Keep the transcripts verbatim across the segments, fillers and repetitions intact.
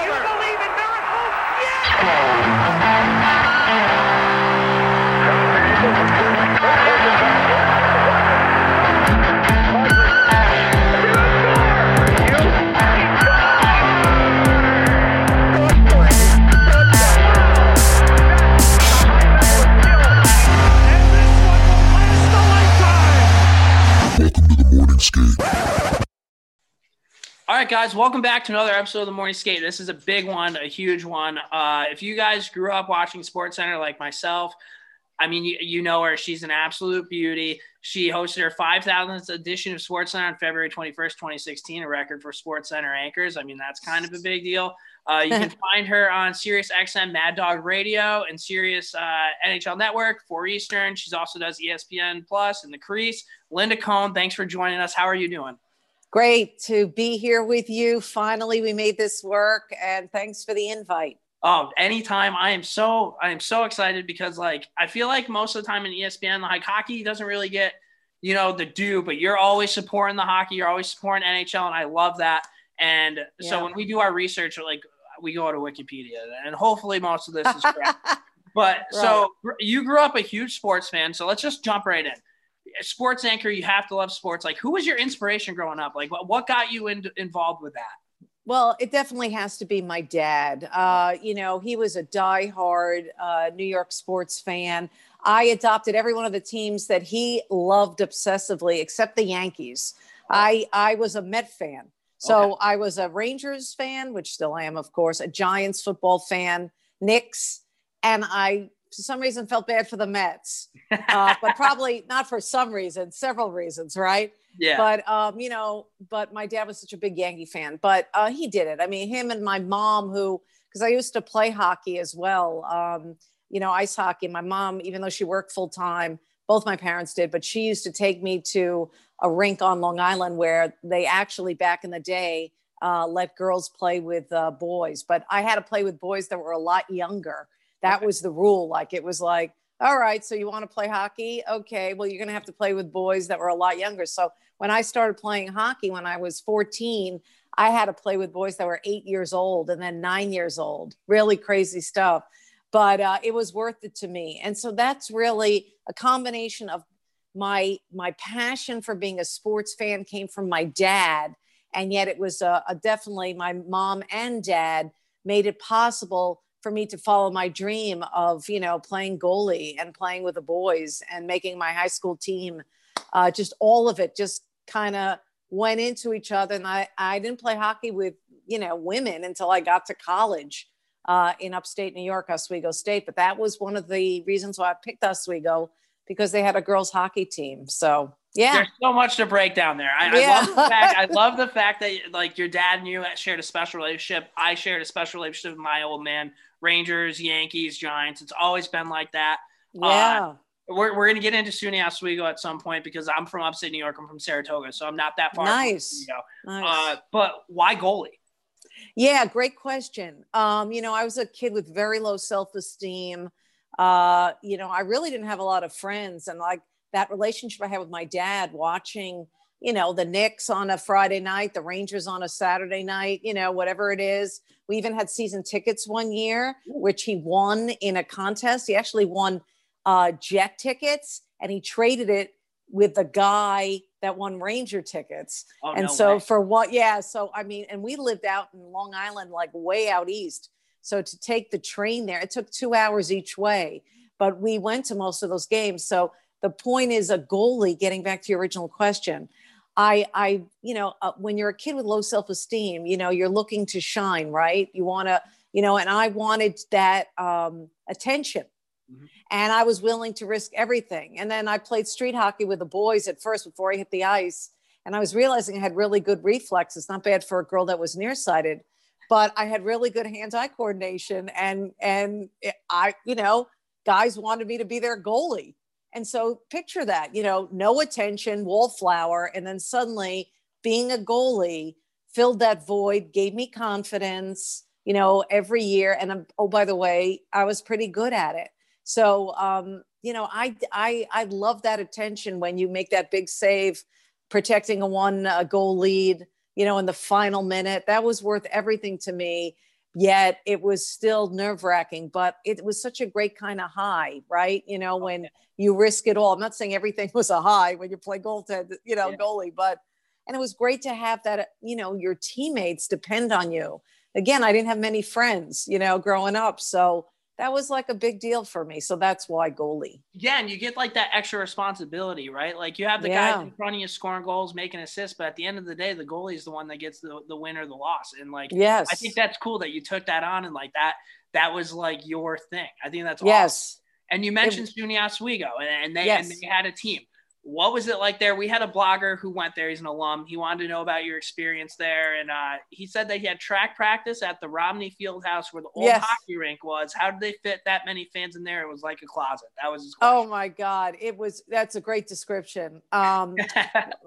over. You believe in miracles? Yes. Welcome to the Morning Skate. All right, guys, welcome back to another episode of The Morning Skate. This is a big one, a huge one. Uh, if you guys grew up watching SportsCenter like myself, I mean, you, you know her. She's an absolute beauty. She hosted her five thousandth edition of SportsCenter on February twenty-first, twenty sixteen, a record for SportsCenter anchors. I mean, that's kind of a big deal. Uh, you can find her on SiriusXM Mad Dog Radio and Sirius uh, N H L Network, four Eastern. She also does E S P N Plus and The Crease. Linda Cohn, thanks for joining us. How are you doing? Great to be here with you. Finally, we made this work, and thanks for the invite. Oh, anytime. I am so I am so excited because, like, I feel like most of the time in E S P N, like, hockey doesn't really get, you know, the due, but you're always supporting the hockey. You're always supporting N H L, and I love that. And yeah. So when we do our research, like, we go to Wikipedia, and hopefully most of this is correct. But right. So you grew up a huge sports fan, so let's just jump right in. Sports anchor, you have to love sports. Like, who was your inspiration growing up? Like, what, what got you in, involved with that? Well, it definitely has to be my dad. Uh, you know, he was a diehard uh, New York sports fan. I adopted every one of the teams that he loved obsessively, except the Yankees. I, I was a Met fan. So okay. I was a Rangers fan, which still I am, of course, a Giants football fan, Knicks, and I for some reason felt bad for the Mets, uh, but probably not for some reason, several reasons. Right. Yeah. But, um, you know, but my dad was such a big Yankee fan, but uh, he did it. I mean, him and my mom, who, cause I used to play hockey as well. Um, you know, ice hockey. My mom, even though she worked full time, both my parents did, but she used to take me to a rink on Long Island where they actually back in the day uh, let girls play with uh, boys, but I had to play with boys that were a lot younger. That okay. was the rule. Like, it was like, all right, so you want to play hockey? Okay, well, you're going to have to play with boys that were a lot younger. So when I started playing hockey, when I was fourteen, I had to play with boys that were eight years old and then nine years old, really crazy stuff. But uh, it was worth it to me. And so that's really a combination of my, my passion for being a sports fan came from my dad. And yet it was uh, a definitely my mom and dad made it possible for me to follow my dream of, you know, playing goalie and playing with the boys and making my high school team. Uh, just all of it just kind of went into each other. And I, I didn't play hockey with, you know, women until I got to college uh, in upstate New York, Oswego State. But that was one of the reasons why I picked Oswego, because they had a girls hockey team. So yeah, there's so much to break down there. I, yeah. I love the fact. I love the fact that, like, your dad and you shared a special relationship. I shared a special relationship with my old man. Rangers, Yankees, Giants. It's always been like that. Yeah. Uh, we're we're gonna get into SUNY Oswego at some point because I'm from upstate New York. I'm from Saratoga, so I'm not that far. Nice. From nice. Uh, but why goalie? Yeah, great question. Um, you know, I was a kid with very low self-esteem. Uh, you know, I really didn't have a lot of friends, and like that relationship I had with my dad, watching, you know, the Knicks on a Friday night, the Rangers on a Saturday night, you know, whatever it is. We even had season tickets one year, which he won in a contest. He actually won uh, Jet tickets, and he traded it with the guy that won Ranger tickets. Oh, and no so way. For what? Yeah. So, I mean, and we lived out in Long Island, like way out east. So to take the train there, it took two hours each way, but we went to most of those games. So the point is a goalie, getting back to your original question, I, I, you know, uh, when you're a kid with low self-esteem, you know, you're looking to shine, right? You want to, you know, and I wanted that um, attention, mm-hmm. and I was willing to risk everything. And then I played street hockey with the boys at first before I hit the ice. And I was realizing I had really good reflexes, not bad for a girl that was nearsighted, but I had really good hands-eye coordination. And, and I, you know, guys wanted me to be their goalie. And so picture that, you know, no attention, wallflower, and then suddenly being a goalie filled that void, gave me confidence, you know, every year. And I'm, oh, by the way, I was pretty good at it. So, um, you know, I, I, I love that attention when you make that big save, protecting a one uh, goal lead, you know, in the final minute. That was worth everything to me. yet it was still nerve-wracking, but it was such a great kind of high, right? You know, when you risk it all. I'm not saying everything was a high when you play goaltend, you know, yeah. goalie, but, and it was great to have that, you know, your teammates depend on you. Again, I didn't have many friends, you know, growing up. So that was like a big deal for me. So that's why goalie. Yeah. And you get like that extra responsibility, right? Like you have the yeah. guys in front of you scoring goals, making assists, but at the end of the day, the goalie is the one that gets the, the win or the loss. And like, yes. I think that's cool that you took that on. And like that, that was like your thing. I think that's awesome. Yes. And you mentioned it, SUNY Oswego and, and they yes. and they had a team. What was it like there? We had a blogger who went there. He's an alum. He wanted to know about your experience there. And uh, he said that he had track practice at the Romney Fieldhouse where the old yes. hockey rink was. How did they fit that many fans in there? It was like a closet. That was his question. Oh my God. It was, that's a great description. Um,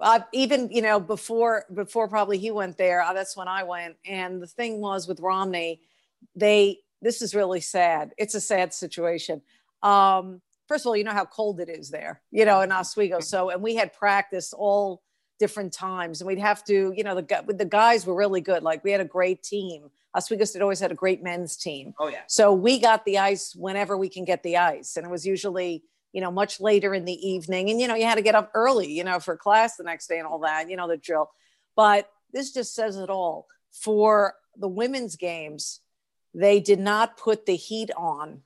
uh, even, you know, before, before probably he went there, uh, that's when I went. And the thing was with Romney, they, this is really sad. It's a sad situation. Um, First of all, you know how cold it is there, you know, in Oswego. So, and we had practice all different times and we'd have to, you know, the, the guys were really good. Like we had a great team. Oswego State always had a great men's team. Oh yeah. So we got the ice whenever we can get the ice. And it was usually, you know, much later in the evening and, you know, you had to get up early, you know, for class the next day and all that, you know, the drill, but this just says it all. For the women's games, they did not put the heat on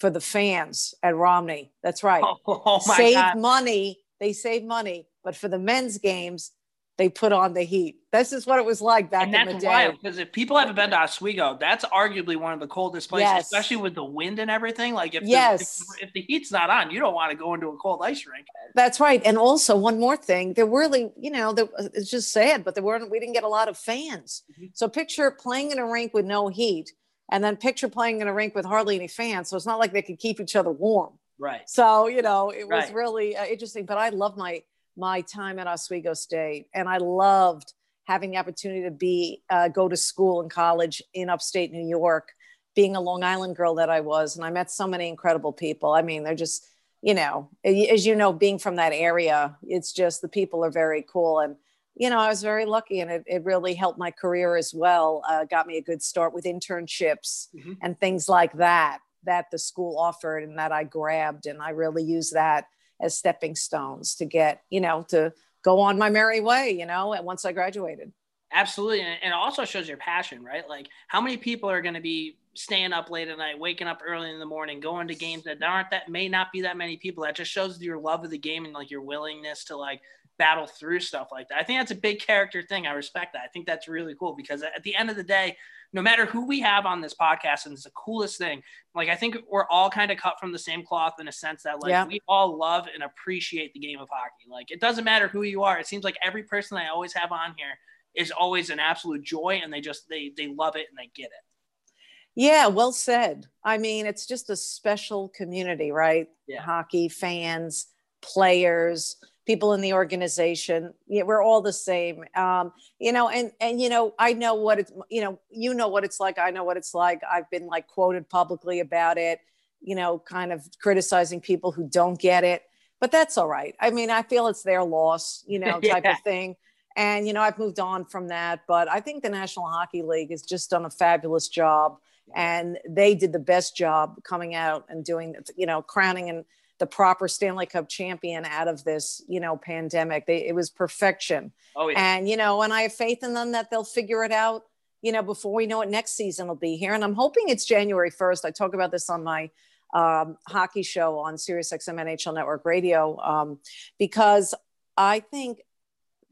for the fans at Romney. That's right. Oh, oh my save God. money. They save money. But for the men's games, they put on the heat. This is what it was like back and in the wild, day. And that's wild, because if people haven't been to Oswego, that's arguably one of the coldest places, yes. especially with the wind and everything. Like if, yes. the, if, if the heat's not on, you don't want to go into a cold ice rink. That's right. And also one more thing, there really, you know, there, it's just sad, but there weren't, we didn't get a lot of fans. Mm-hmm. So picture playing in a rink with no heat. And then picture playing in a rink with hardly any fans. So it's not like they could keep each other warm. Right. So, you know, it was right. really uh, interesting, but I loved my, my time at Oswego State. And I loved having the opportunity to be, uh, go to school and college in upstate New York, being a Long Island girl that I was. And I met so many incredible people. I mean, they're just, you know, as you know, being from that area, it's just, the people are very cool. And you know, I was very lucky and it, it really helped my career as well. Uh, got me a good start with internships mm-hmm. and things like that, that the school offered and that I grabbed. And I really used that as stepping stones to get, you know, to go on my merry way, you know, and once I graduated. Absolutely. And it also shows your passion, right? Like how many people are going to be staying up late at night, waking up early in the morning, going to games that aren't that may not be that many people. That just shows your love of the game and like your willingness to like battle through stuff like that. I think that's a big character thing. I respect that. I think that's really cool because at the end of the day, no matter who we have on this podcast, and it's the coolest thing, like I think we're all kind of cut from the same cloth in a sense that like yeah. we all love and appreciate the game of hockey. Like it doesn't matter who you are. It seems like every person I always have on here is always an absolute joy and they just, they, they love it and they get it. Yeah. Well said. I mean, it's just a special community, right? Yeah. Hockey fans, players, people in the organization, yeah, we're all the same, um, you know, and, and, you know, I know what it's, you know, you know what it's like. I know what it's like. I've been like quoted publicly about it, you know, kind of criticizing people who don't get it, but that's all right. I mean, I feel it's their loss, you know, type yeah. of thing. And, you know, I've moved on from that, but I think the National Hockey League has just done a fabulous job and they did the best job coming out and doing, you know, crowning and the proper Stanley Cup champion out of this, you know, pandemic. They, it was perfection. Oh, yeah. And, you know, and I have faith in them that they'll figure it out, you know, before we know it, next season will be here. And I'm hoping it's January first. I talk about this on my um, hockey show on SiriusXM N H L Network Radio, um, because I think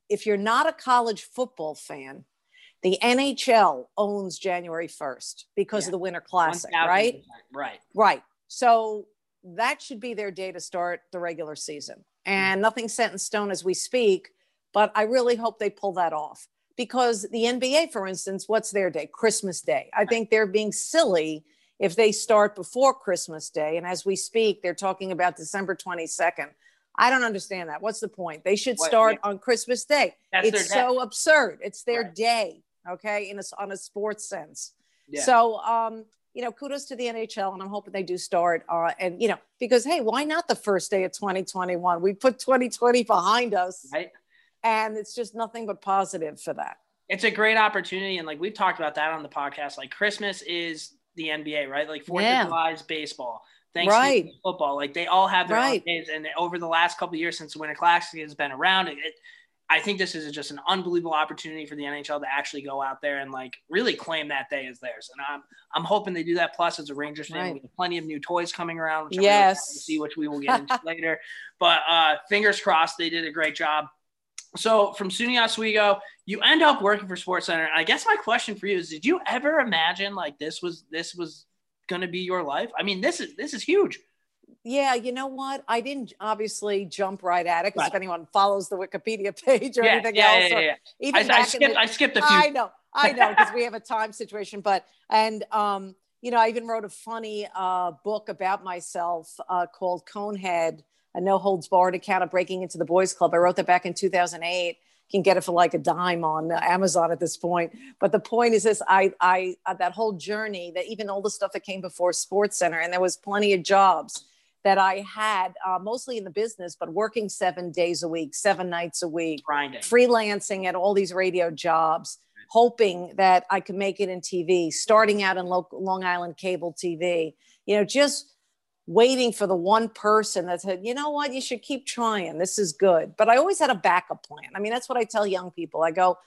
if you're not a college football fan, the N H L owns January first because yeah. of the Winter Classic, one thousand percent. Right? Right. Right. So that should be their day to start the regular season, and nothing's set in stone as we speak, but I really hope they pull that off because the N B A, for instance, what's their day? Christmas Day. I think they're being silly if they start before Christmas Day. And as we speak, they're talking about December twenty-second. I don't understand that. What's the point? They should start on Christmas Day. That's it's so absurd. It's their right. day. Okay. In a, on a sports sense. Yeah. So, um, you know, kudos to the N H L, and I'm hoping they do start. Uh, and, you know, because, hey, why not the first day of twenty twenty-one? We put twenty twenty behind us, right? And it's just nothing but positive for that. it's a great opportunity. And like, we've talked about that on the podcast, like Christmas is the N B A, right? Like Fourth yeah. of July is baseball. Thanksgiving right. football. Like they all have their right. own days. And over the last couple of years, since the Winter Classic has been around, it, it, I think this is just an unbelievable opportunity for the N H L to actually go out there and like really claim that day as theirs. And I'm, I'm hoping they do that. Plus as a Rangers fan, right. we have plenty of new toys coming around, which yes. I'm really excited to see, which we will get into later, but uh, fingers crossed, they did a great job. So from SUNY Oswego, you end up working for SportsCenter. I guess my question for you is, did you ever imagine like this was, this was going to be your life? I mean, this is, this is huge. Yeah, you know what? I didn't obviously jump right at it because right. if anyone follows the Wikipedia page or yeah, anything yeah, else, yeah, yeah, yeah. Even I, back I skipped, in the, I skipped a few. I know, I know, because we have a time situation. But and um, you know, I even wrote a funny uh, book about myself uh, called Conehead: A No Holds Barred Account of Breaking Into the Boys Club. I wrote that back in two thousand eight. Can get it for like a dime on Amazon at this point. But the point is this, I, I, uh, that whole journey, that even all the stuff that came before SportsCenter, and there was plenty of jobs that I had, uh, mostly in the business, but working seven days a week, seven nights a week, grinding, freelancing at all these radio jobs, hoping that I could make it in T V, starting out in local Long Island cable T V, you know, just waiting for the one person that said, you know what, you should keep trying. This is good. But I always had a backup plan. I mean, that's what I tell young people. I go,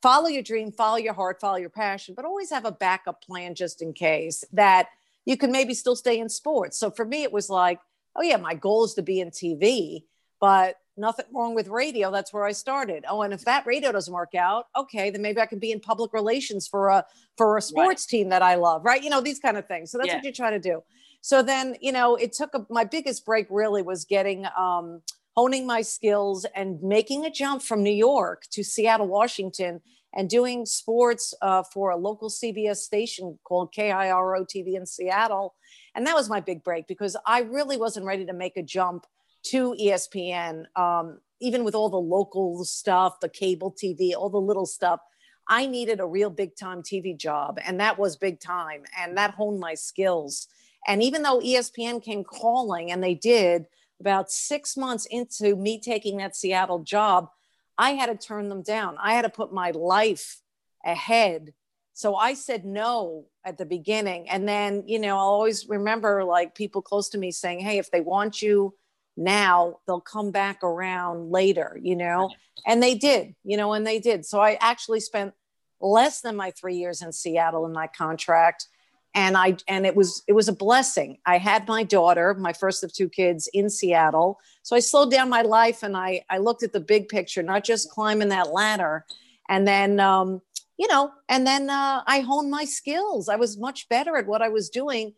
follow your dream, follow your heart, follow your passion, but always have a backup plan just in case that you can maybe still stay in sports. So for me, it was like, oh yeah, my goal is to be in T V, but nothing wrong with radio. That's where I started. Oh, and if that radio doesn't work out, okay, then maybe I can be in public relations for a, for a sports right. team that I love, right? You know, these kind of things. So that's yeah. what you try to do. So then, you know, it took a, my biggest break really was getting, um, honing my skills and making a jump from New York to Seattle, Washington, and doing sports uh, for a local C B S station called K I R O T V in Seattle. And that was my big break because I really wasn't ready to make a jump to E S P N, um, even with all the local stuff, the cable T V, all the little stuff. I needed a real big time T V job, and that was big time. And that honed my skills. And even though E S P N came calling, and they did, about six months into me taking that Seattle job, I had to turn them down. I had to put my life ahead. So I said no at the beginning. And then, you know, I'll always remember like people close to me saying, hey, if they want you now, they'll come back around later, you know, and they did, you know, and they did. So I actually spent less than my three years in Seattle in my contract. And I, and it was, it was a blessing. I had my daughter, my first of two kids, in Seattle. So I slowed down my life and I, I looked at the big picture, not just climbing that ladder. And then, um, you know, and then uh, I honed my skills. I was much better at what I was doing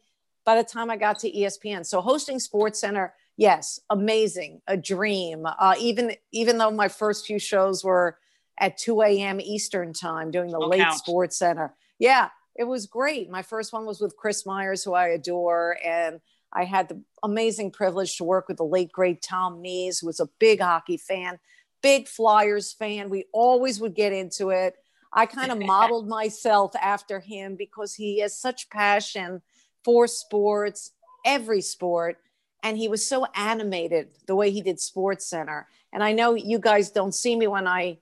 by the time I got to E S P N. So hosting SportsCenter, yes, amazing, a dream. Uh, even, even though my first few shows were at two a.m. Eastern time doing the late SportsCenter. Yeah. It was great. My first one was with Chris Myers, who I adore. And I had the amazing privilege to work with the late, great Tom Mees, who was a big hockey fan, big Flyers fan. We always would get into it. I kind of modeled myself after him because he has such passion for sports, every sport. And he was so animated the way he did SportsCenter. And I know you guys don't see me when I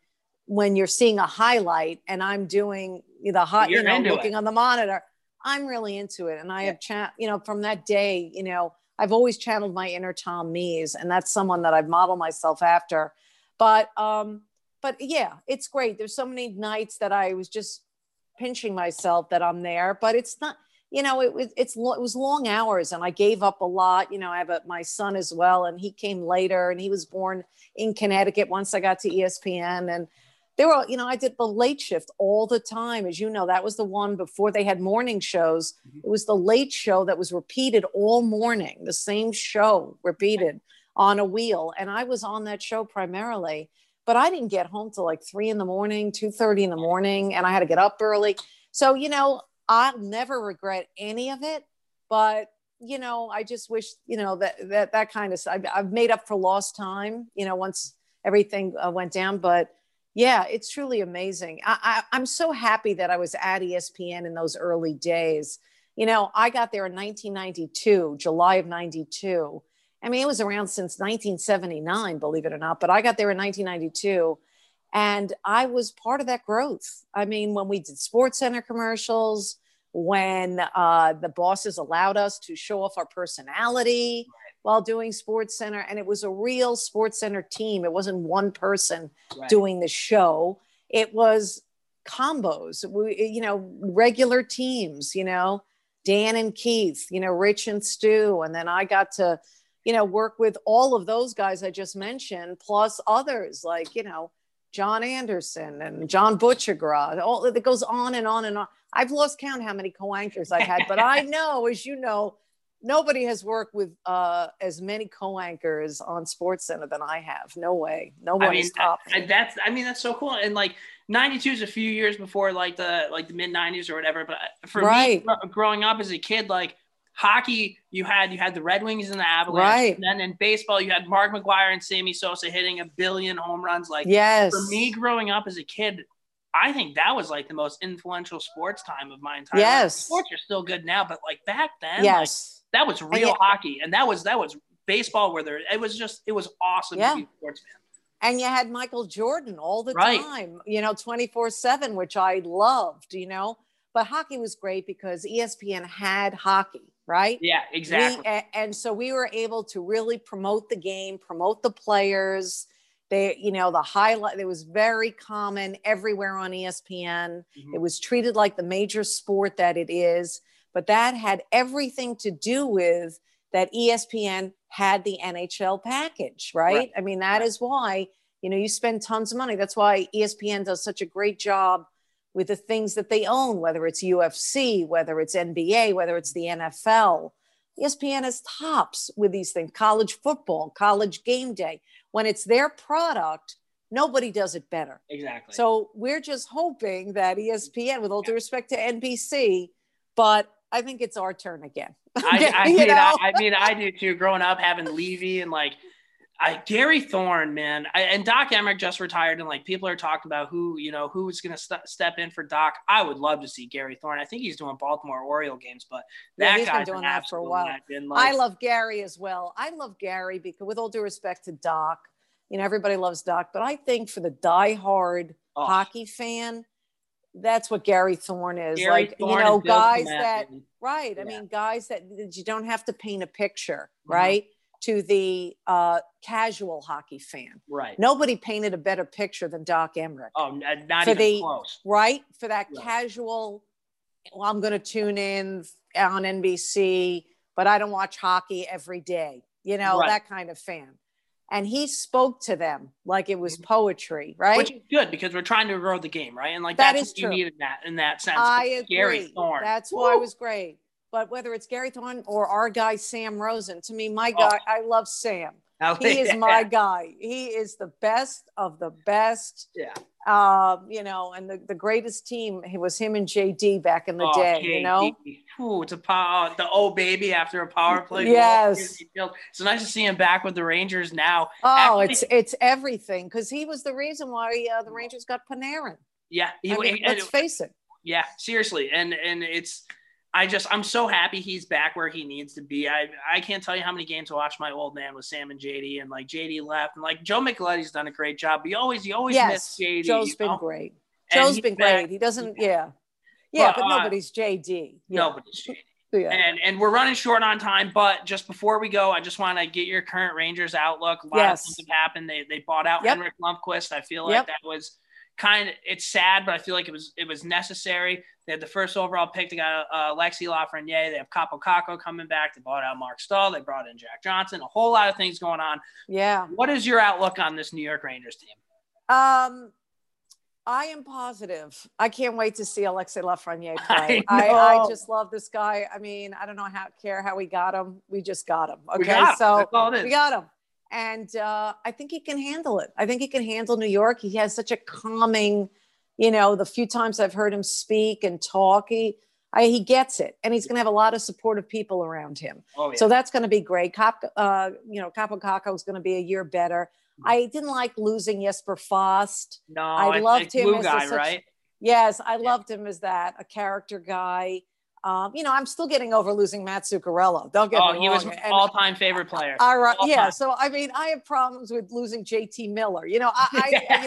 when you're seeing a highlight and I'm doing the hot, you're you know, looking it. On the monitor, I'm really into it. And I yeah. have, cha- you know, from that day, you know, I've always channeled my inner Tom Mees, and that's someone that I've modeled myself after. But, um, but yeah, it's great. There's so many nights that I was just pinching myself that I'm there, but it's not, you know, it, it's, it was long hours and I gave up a lot. You know, I have a, my son as well, and he came later, and he was born in Connecticut once I got to E S P N. And they were, you know, I did the late shift all the time. As you know, that was the one before they had morning shows. Mm-hmm. It was the late show that was repeated all morning, the same show repeated on a wheel. And I was on that show primarily, but I didn't get home till like three in the morning, two thirty in the morning, and I had to get up early. So, you know, I'll never regret any of it, but you know, I just wish, you know, that, that, that kind of, I've, I've made up for lost time, you know, once everything uh, went down, but yeah, it's truly amazing. I, I, I'm so happy that I was at E S P N in those early days. You know, I got there in nineteen ninety-two, July of ninety-two. I mean, it was around since nineteen seventy-nine, believe it or not, but I got there in nineteen ninety-two. And I was part of that growth. I mean, when we did SportsCenter commercials, when uh, the bosses allowed us to show off our personality right. while doing SportsCenter. And it was a real SportsCenter team. It wasn't one person right. doing the show. It was combos, we, you know, regular teams, you know, Dan and Keith, you know, Rich and Stu. And then I got to, you know, work with all of those guys I just mentioned, plus others like, you know, John Anderson and John Butchagra, all that goes on and on and on. I've lost count how many co-anchors I've had, but I know, as you know, nobody has worked with uh, as many co-anchors on SportsCenter than I have. No way. No one is top. I, that's, I mean, that's so cool. And like ninety-two is a few years before like the, like the mid nineties or whatever. But for right. me growing up as a kid, like hockey, you had, you had the Red Wings and the Avalanche. Right. And then in baseball, you had Mark McGwire and Sammy Sosa hitting a billion home runs. Like yes. for me growing up as a kid, I think that was like the most influential sports time of my entire yes. life. Sports are still good now, but like back then, yes. like, that was real and, hockey. And that was, that was baseball where there, it was just, it was awesome yeah. to be a sportsman. And you had Michael Jordan all the right. time, you know, twenty-four seven, which I loved, you know, but hockey was great because E S P N had hockey, right? Yeah, exactly. We, and so we were able to really promote the game, promote the players. They, you know, the highlight, it was very common everywhere on E S P N. Mm-hmm. It was treated like the major sport that it is, but that had everything to do with that E S P N had the N H L package, right? right. I mean, that right. is why, you know, you spend tons of money. That's why E S P N does such a great job with the things that they own, whether it's U F C, whether it's N B A, whether it's the N F L. E S P N is tops with these things, college football, college game day. When it's their product, nobody does it better. Exactly. So we're just hoping that E S P N, with all due respect to N B C, but I think it's our turn again. I, I, mean, I, I mean, I do too. Growing up, having Levy and like I, Gary Thorne, man, I, and Doc Emmerich just retired, and like people are talking about who, you know, who's going to st- step in for Doc. I would love to see Gary Thorne. I think he's doing Baltimore Oriole games, but that yeah, he's guy's been doing that for a while. Like, I love Gary as well. I love Gary because, with all due respect to Doc, you know, everybody loves Doc, but I think for the diehard oh. hockey fan, that's what Gary Thorne is. Gary like, Thorne, you know, guys that, right. Yeah. I mean, guys that you don't have to paint a picture, mm-hmm. right? To the uh, casual hockey fan. Right. Nobody painted a better picture than Doc Emmerich. Oh, not for even the, close. Right? For that yeah. casual, well, I'm going to tune in on N B C, but I don't watch hockey every day. You know, right. that kind of fan. And he spoke to them like it was poetry, right? Which is good because we're trying to grow the game, right? And like that that's is what you true. Need in that, in that sense. I agree. Gary Thorne. That's Woo! Why it was great. But whether it's Gary Thorne or our guy, Sam Rosen, to me, my guy, oh. I love Sam. I'll he is that. My guy. He is the best of the best. Yeah. Uh, you know, and the, the greatest team it was him and J D back in the oh, day, J D. You know? Ooh, it's a power, the old baby after a power play. Yes. Goal. It's nice to see him back with the Rangers now. Oh, Actually, it's it's everything. Because he was the reason why uh, the Rangers got Panarin. Yeah. He, I mean, he, let's he, face it. Yeah, seriously. And and it's... I just, I'm so happy he's back where he needs to be. I I can't tell you how many games I watched my old man with Sam and J D, and like J D left, and like Joe McLetty's done a great job. He always, he always yes, missed J D. Joe's been know? Great. And Joe's been back. Great. He doesn't, yeah. Yeah, but, but nobody's uh, J D. Yeah. Nobody's J D. Yeah. And and we're running short on time, but just before we go, I just want to get your current Rangers outlook. A lot yes. of things have happened. They, they bought out yep. Henrik Lundqvist. I feel like yep. that was... kind of, it's sad, but I feel like it was it was necessary. They had the first overall pick. They got uh, Alexi Lafreniere. They have Kapo Kako coming back. They bought out Mark Stahl. They brought in Jack Johnson. A whole lot of things going on. Yeah. What is your outlook on this New York Rangers team? Um, I am positive. I can't wait to see Alexi Lafreniere play. I, I, I just love this guy. I mean, I don't know how care how we got him. We just got him. Okay, we got him. So that's all it is. We got him. And uh, I think he can handle it. I think he can handle New York. He has such a calming, you know, the few times I've heard him speak and talk, he, I, he gets it. And he's going to have a lot of supportive people around him. Oh, yeah. So that's going to be great. Cop, uh, you know, Kapo Kako is going to be a year better. I didn't like losing Jesper Fast. No, I loved it's, it's him. Blue as guy, such, right? Yes, I yeah. loved him as that, a character guy. Um, you know, I'm still getting over losing Matt Zuccarello. Don't get oh, me wrong. He was my all-time favorite player. All right. All yeah. Time. So, I mean, I have problems with losing J T. Miller. You know, I, I, you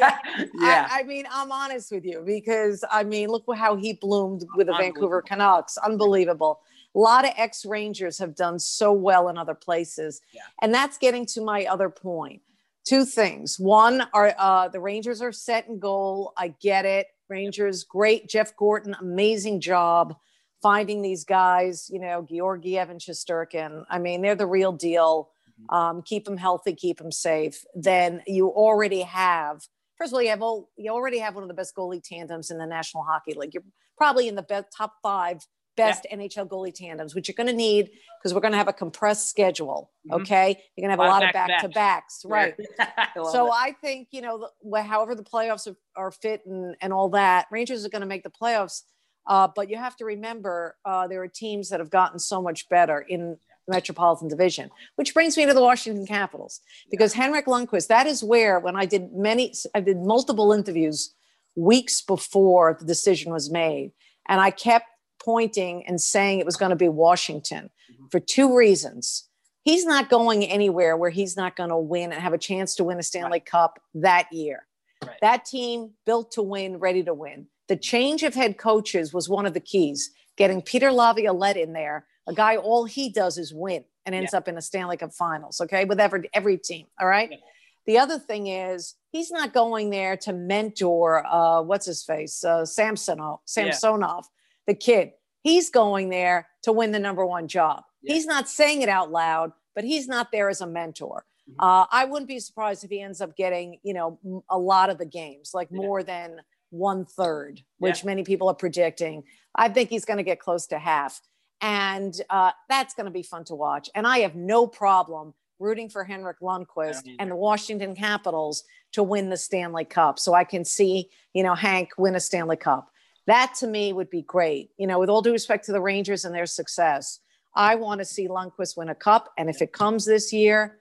know, yeah. I, I mean, I'm honest with you because, I mean, look how he bloomed with the Vancouver Canucks. Unbelievable. A lot of ex-Rangers have done so well in other places. Yeah. And that's getting to my other point. Two things. One, are uh, the Rangers are set in goal. I get it. Rangers, great. Jeff Gorton, amazing job. Finding these guys, you know, Georgiev and Chesterkin. I mean, they're the real deal. Um, keep them healthy, keep them safe. Then you already have, first of all, you have all, you already have one of the best goalie tandems in the National Hockey League. You're probably in the best, top five best yeah. N H L goalie tandems, which you're going to need because we're going to have a compressed schedule. Mm-hmm. Okay, you're going to have a lot, lot of back to backs, back. Right? I so it. I think you know, however the playoffs are, are fit and and all that, Rangers are going to make the playoffs. Uh, but you have to remember uh, there are teams that have gotten so much better in yeah. the Metropolitan Division, which brings me to the Washington Capitals because yeah. Henrik Lundqvist, that is where when I did many, I did multiple interviews weeks before the decision was made. And I kept pointing and saying it was going to be Washington mm-hmm. for two reasons. He's not going anywhere where he's not going to win and have a chance to win a Stanley right. Cup that year. Right. That team built to win, ready to win. The change of head coaches was one of the keys. Getting Peter Laviolette in there, a guy all he does is win and ends yeah. up in a Stanley Cup Finals, okay, with every, every team, all right? Yeah. The other thing is he's not going there to mentor, uh, what's his face, uh, Samsonov, Samsonov yeah. the kid. He's going there to win the number one job. Yeah. He's not saying it out loud, but he's not there as a mentor. Mm-hmm. uh, I wouldn't be surprised if he ends up getting, you know, a lot of the games, like yeah. more than – one third, which yeah. many people are predicting. I think he's going to get close to half. And uh, that's going to be fun to watch. And I have no problem rooting for Henrik Lundqvist and the Washington Capitals to win the Stanley Cup. So I can see, you know, Hank win a Stanley Cup. That to me would be great. You know, with all due respect to the Rangers and their success, I want to see Lundqvist win a cup. And if it comes this year,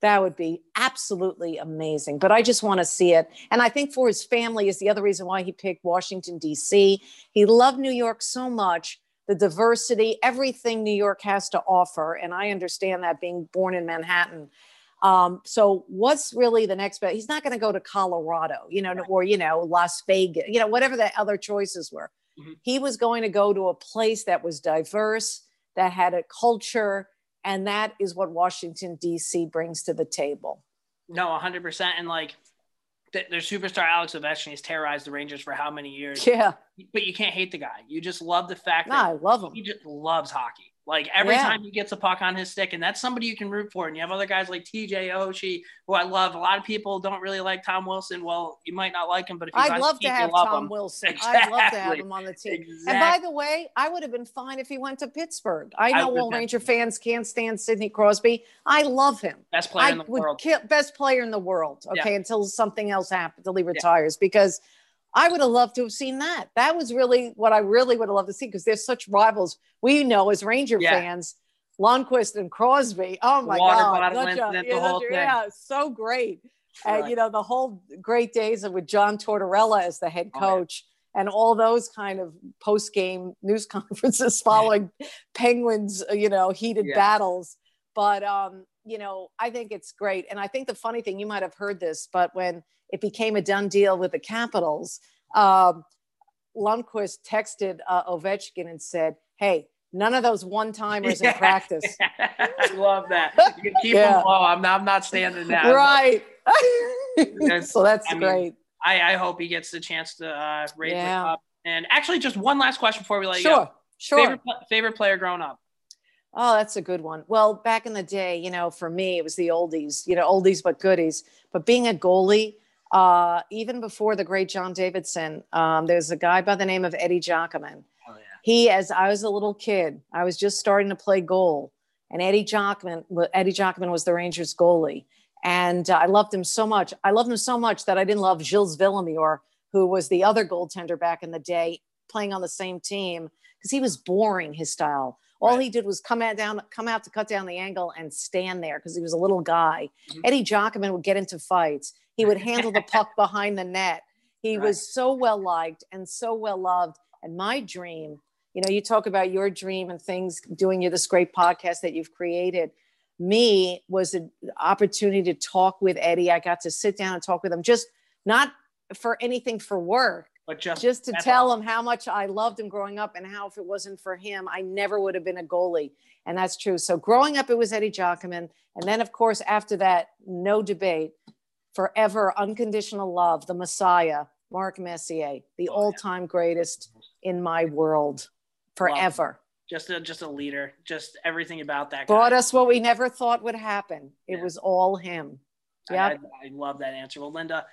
that would be absolutely amazing. But I just want to see it. And I think for his family is the other reason why he picked Washington, D C. He loved New York so much, the diversity, everything New York has to offer. And I understand that being born in Manhattan. Um, so what's really the next bet? He's not going to go to Colorado, you know, or, you know, Las Vegas, you know, whatever the other choices were. Mm-hmm. He was going to go to a place that was diverse, that had a culture. And that is what Washington, D C brings to the table. No, one hundred percent. And, like, th- their superstar Alex Ovechkin has terrorized the Rangers for how many years? Yeah. But you can't hate the guy. You just love the fact no, that I love him. He just loves hockey. Like, every yeah. time he gets a puck on his stick, and that's somebody you can root for. And you have other guys like T J Oshie, who I love. A lot of people don't really like Tom Wilson. Well, you might not like him, but if you I'd love to have Tom him. Wilson. Exactly. I'd love to have him on the team. Exactly. And by the way, I would have been fine if he went to Pittsburgh. I know all Ranger fans can't stand Sidney Crosby. I love him. Best player I in the would world. Kill, best player in the world, okay, yeah. until something else happens, until he retires, yeah. because – I would have loved to have seen that. That was really what I really would have loved to see because there's such rivals. We know as Ranger yeah. fans, Lundqvist and Crosby. Oh my Water God. Bottle job, yeah, the whole yeah thing. So great. Right. And you know, the whole great days of with John Tortorella as the head coach oh, and all those kind of post-game news conferences following yeah. Penguins, you know, heated yeah. battles. But um, you know, I think it's great. And I think the funny thing, you might have heard this, but when it became a done deal with the Capitals, um, Lundqvist texted uh, Ovechkin and said, hey, none of those one-timers yeah. in practice. I love that. You can keep yeah. them low. I'm not, I'm not standing down. Right. So that's I great. Mean, I, I hope he gets the chance to uh, raise yeah. it up. And actually, just one last question before we let sure. you go. Sure, sure. Favorite, favorite player growing up? Oh, that's a good one. Well, back in the day, you know, for me, it was the oldies, you know, oldies but goodies. But being a goalie, Uh, even before the great John Davidson, um, there's a guy by the name of Eddie Giacomin. Oh, yeah. He, as I was a little kid, I was just starting to play goal, and Eddie Giacomin, Eddie Giacomin was the Rangers goalie, and uh, I loved him so much. I loved him so much that I didn't love Gilles Villemure, who was the other goaltender back in the day, playing on the same team, because he was boring. His style, all right. he did was come out down, come out to cut down the angle and stand there because he was a little guy. Mm-hmm. Eddie Giacomin would get into fights. He would handle the puck behind the net. He right. was so well liked and so well loved. And my dream, You know, you talk about your dream and things, doing you this great podcast that you've created. Me was an opportunity to talk with Eddie. I got to sit down and talk with him, just not for anything for work, but just, just to tell him how much I loved him growing up and how if it wasn't for him, I never would have been a goalie. And that's true. So growing up, it was Eddie Giacomin. And then, of course, after that, no debate, forever, unconditional love, the Messiah, Mark Messier, the oh, all-time yeah. greatest in my world, forever. Wow. Just a, just a leader, just everything about that guy. Brought us what we never thought would happen. It yeah. was all him. Yeah, I, I love that answer. Well, Linda,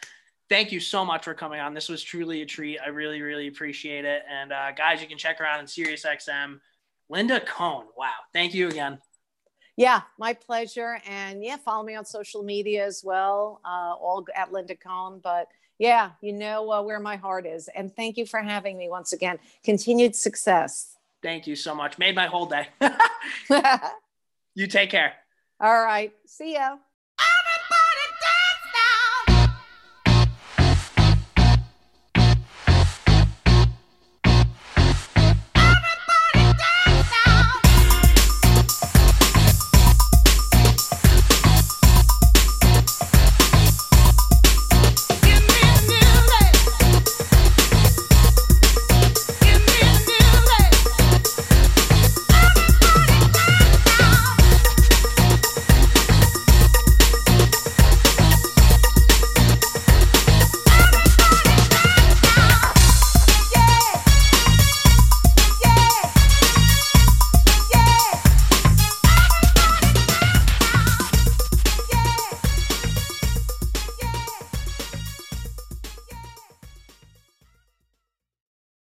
thank you so much for coming on. This was truly a treat. I really, really appreciate it. And uh, guys, you can check her out on SiriusXM. Linda Cohn. Wow. Thank you again. Yeah, my pleasure. And yeah, follow me on social media as well. Uh, all at Linda Cohn, but yeah, you know uh, where my heart is. And thank you for having me once again. Continued success. Thank you so much. Made my whole day. You take care. All right. See ya.